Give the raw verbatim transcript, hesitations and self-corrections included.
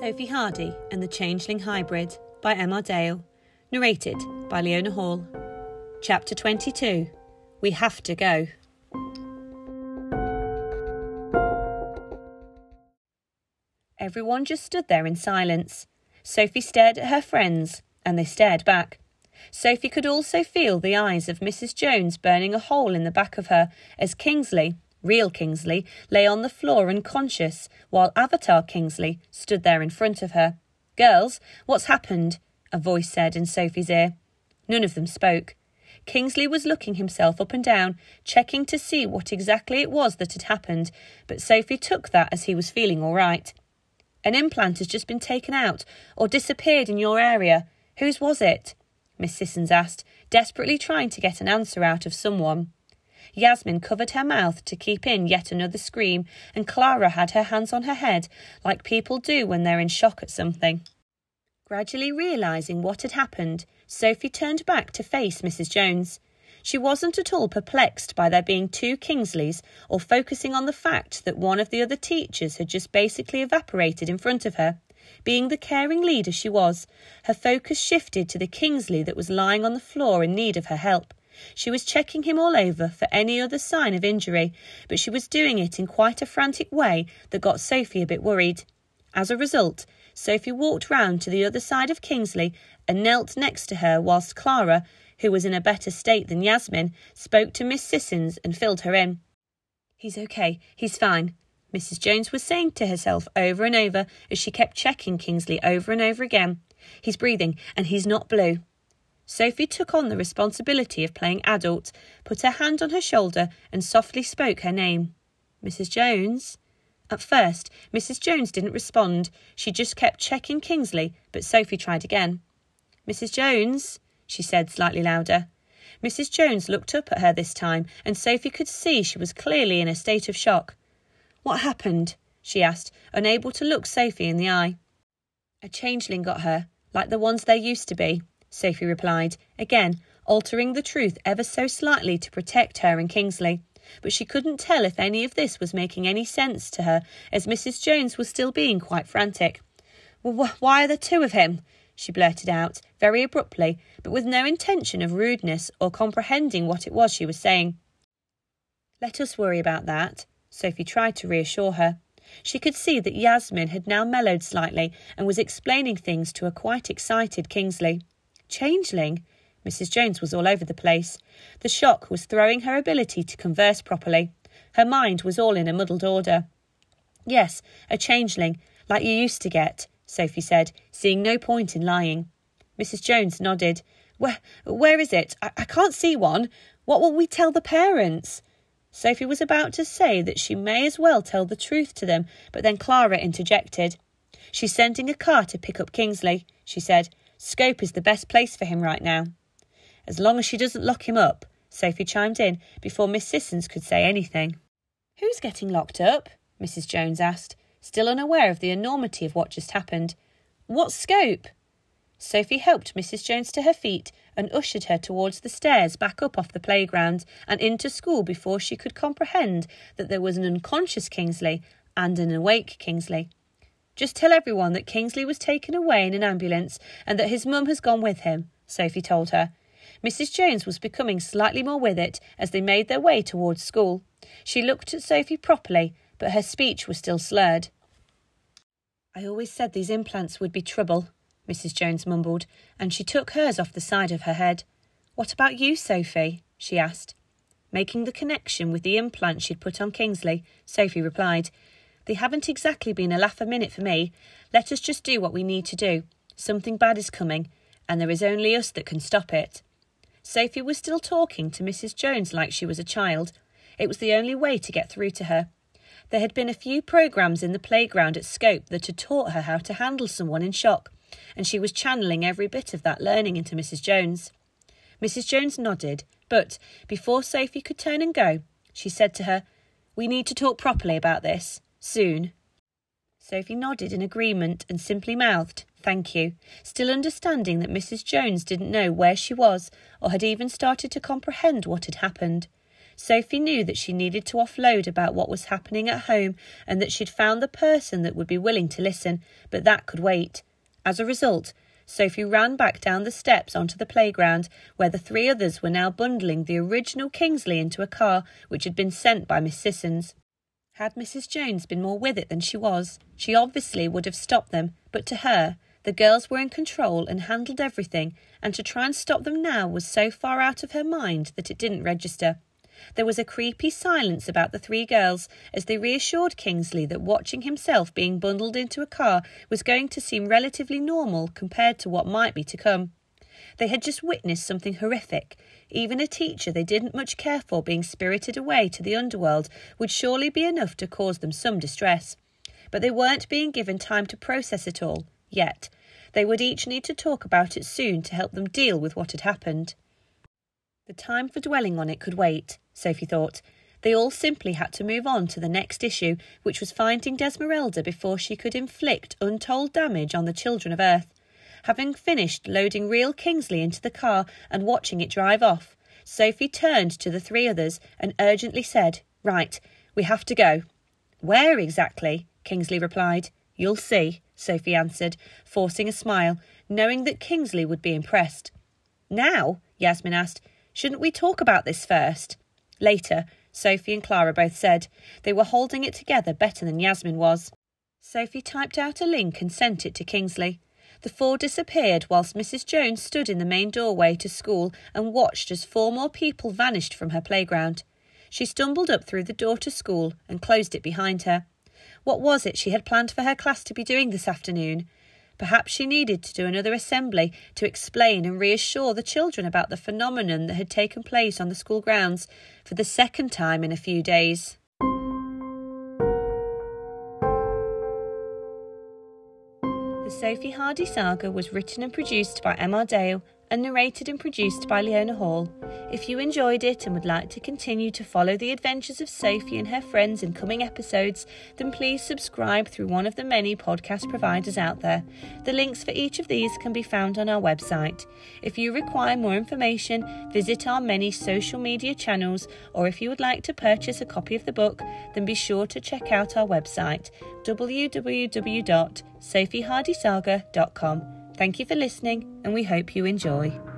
Sophie Hardy and the Changeling Hybrid by Emma Dale, narrated by Leona Hall. Chapter twenty-two, We Have to Go. Everyone just stood there in silence. Sophie stared at her friends, and they stared back. Sophie could also feel the eyes of Missus Jones burning a hole in the back of her as Kingsley, real Kingsley, lay on the floor unconscious, while Avatar Kingsley stood there in front of her. "Girls, what's happened?" a voice said in Sophie's ear. None of them spoke. Kingsley was looking himself up and down, checking to see what exactly it was that had happened, but Sophie took that as he was feeling all right. "An implant has just been taken out or disappeared in your area. Whose was it?" Miss Sissons asked, desperately trying to get an answer out of someone. Yasmin covered her mouth to keep in yet another scream, and Clara had her hands on her head, like people do when they're in shock at something. Gradually realising what had happened, Sophie turned back to face Missus Jones. She wasn't at all perplexed by there being two Kingsleys or focusing on the fact that one of the other teachers had just basically evaporated in front of her. Being the caring leader she was, her focus shifted to the Kingsley that was lying on the floor in need of her help. She was checking him all over for any other sign of injury, but she was doing it in quite a frantic way that got Sophie a bit worried. As a result, Sophie walked round to the other side of Kingsley and knelt next to her whilst Clara, who was in a better state than Yasmin, spoke to Miss Sissons and filled her in. "He's okay, he's fine," Missus Jones was saying to herself over and over as she kept checking Kingsley over and over again. "He's breathing and he's not blue." Sophie took on the responsibility of playing adult, put her hand on her shoulder and softly spoke her name. "Missus Jones?" At first, Missus Jones didn't respond. She just kept checking Kingsley, but Sophie tried again. "Missus Jones?" she said slightly louder. Missus Jones looked up at her this time, and Sophie could see she was clearly in a state of shock. "What happened?" she asked, unable to look Sophie in the eye. "A changeling got her, like the ones there used to be," Sophie replied, again altering the truth ever so slightly to protect her and Kingsley. But she couldn't tell if any of this was making any sense to her, as Missus Jones was still being quite frantic. "Well, why are there two of him?" she blurted out, very abruptly, but with no intention of rudeness or comprehending what it was she was saying. "Let us worry about that," Sophie tried to reassure her. She could see that Yasmin had now mellowed slightly and was explaining things to a quite excited Kingsley. "Changeling?" Missus Jones was all over the place. The shock was throwing her ability to converse properly. Her mind was all in a muddled order. "Yes, a changeling, like you used to get," Sophie said, seeing no point in lying. Missus Jones nodded. Where, where is it? I, I can't see one. What will we tell the parents?" Sophie was about to say that she may as well tell the truth to them, but then Clara interjected. "She's sending a car to pick up Kingsley," she said. "Scope is the best place for him right now." "As long as she doesn't lock him up," Sophie chimed in before Miss Sissons could say anything. "Who's getting locked up?" Missus Jones asked, still unaware of the enormity of what just happened. "What's Scope?" Sophie helped Missus Jones to her feet and ushered her towards the stairs back up off the playground and into school before she could comprehend that there was an unconscious Kingsley and an awake Kingsley. "Just tell everyone that Kingsley was taken away in an ambulance and that his mum has gone with him," Sophie told her. Missus Jones was becoming slightly more with it as they made their way towards school. She looked at Sophie properly, but her speech was still slurred. "I always said these implants would be trouble," Missus Jones mumbled, and she took hers off the side of her head. "What about you, Sophie?" she asked. Making the connection with the implant she'd put on Kingsley, Sophie replied, "They haven't exactly been a laugh a minute for me. Let us just do what we need to do. Something bad is coming, and there is only us that can stop it." Sophie was still talking to Missus Jones like she was a child. It was the only way to get through to her. There had been a few programmes in the playground at Scope that had taught her how to handle someone in shock, and she was channeling every bit of that learning into Missus Jones. Missus Jones nodded, but before Sophie could turn and go, she said to her, "We need to talk properly about this. Soon." Sophie nodded in agreement and simply mouthed, "Thank you," still understanding that Missus Jones didn't know where she was or had even started to comprehend what had happened. Sophie knew that she needed to offload about what was happening at home and that she'd found the person that would be willing to listen, but that could wait. As a result, Sophie ran back down the steps onto the playground, where the three others were now bundling the original Kingsley into a car which had been sent by Miss Sissons. Had Missus Jones been more with it than she was, she obviously would have stopped them, but to her, the girls were in control and handled everything, and to try and stop them now was so far out of her mind that it didn't register. There was a creepy silence about the three girls as they reassured Kingsley that watching himself being bundled into a car was going to seem relatively normal compared to what might be to come. They had just witnessed something horrific. Even a teacher they didn't much care for being spirited away to the underworld would surely be enough to cause them some distress. But they weren't being given time to process it all, yet. They would each need to talk about it soon to help them deal with what had happened. The time for dwelling on it could wait, Sophie thought. They all simply had to move on to the next issue, which was finding Desmeralda before she could inflict untold damage on the children of Earth. Having finished loading real Kingsley into the car and watching it drive off, Sophie turned to the three others and urgently said, "Right, we have to go." "Where exactly?" Kingsley replied. "You'll see," Sophie answered, forcing a smile, knowing that Kingsley would be impressed. "Now?" Yasmin asked. "Shouldn't we talk about this first?" Later, Sophie and Clara both said. They were holding it together better than Yasmin was. Sophie typed out a link and sent it to Kingsley. The four disappeared whilst Missus Jones stood in the main doorway to school and watched as four more people vanished from her playground. She stumbled up through the door to school and closed it behind her. What was it she had planned for her class to be doing this afternoon? Perhaps she needed to do another assembly to explain and reassure the children about the phenomenon that had taken place on the school grounds for the second time in a few days. The Sophie Hardy saga was written and produced by Emma Dale and narrated and produced by Leona Hall. If you enjoyed it and would like to continue to follow the adventures of Sophie and her friends in coming episodes, then please subscribe through one of the many podcast providers out there. The links for each of these can be found on our website. If you require more information, visit our many social media channels, or if you would like to purchase a copy of the book, then be sure to check out our website, w w w dot sophie hardy saga dot com. Thank you for listening, and we hope you enjoy.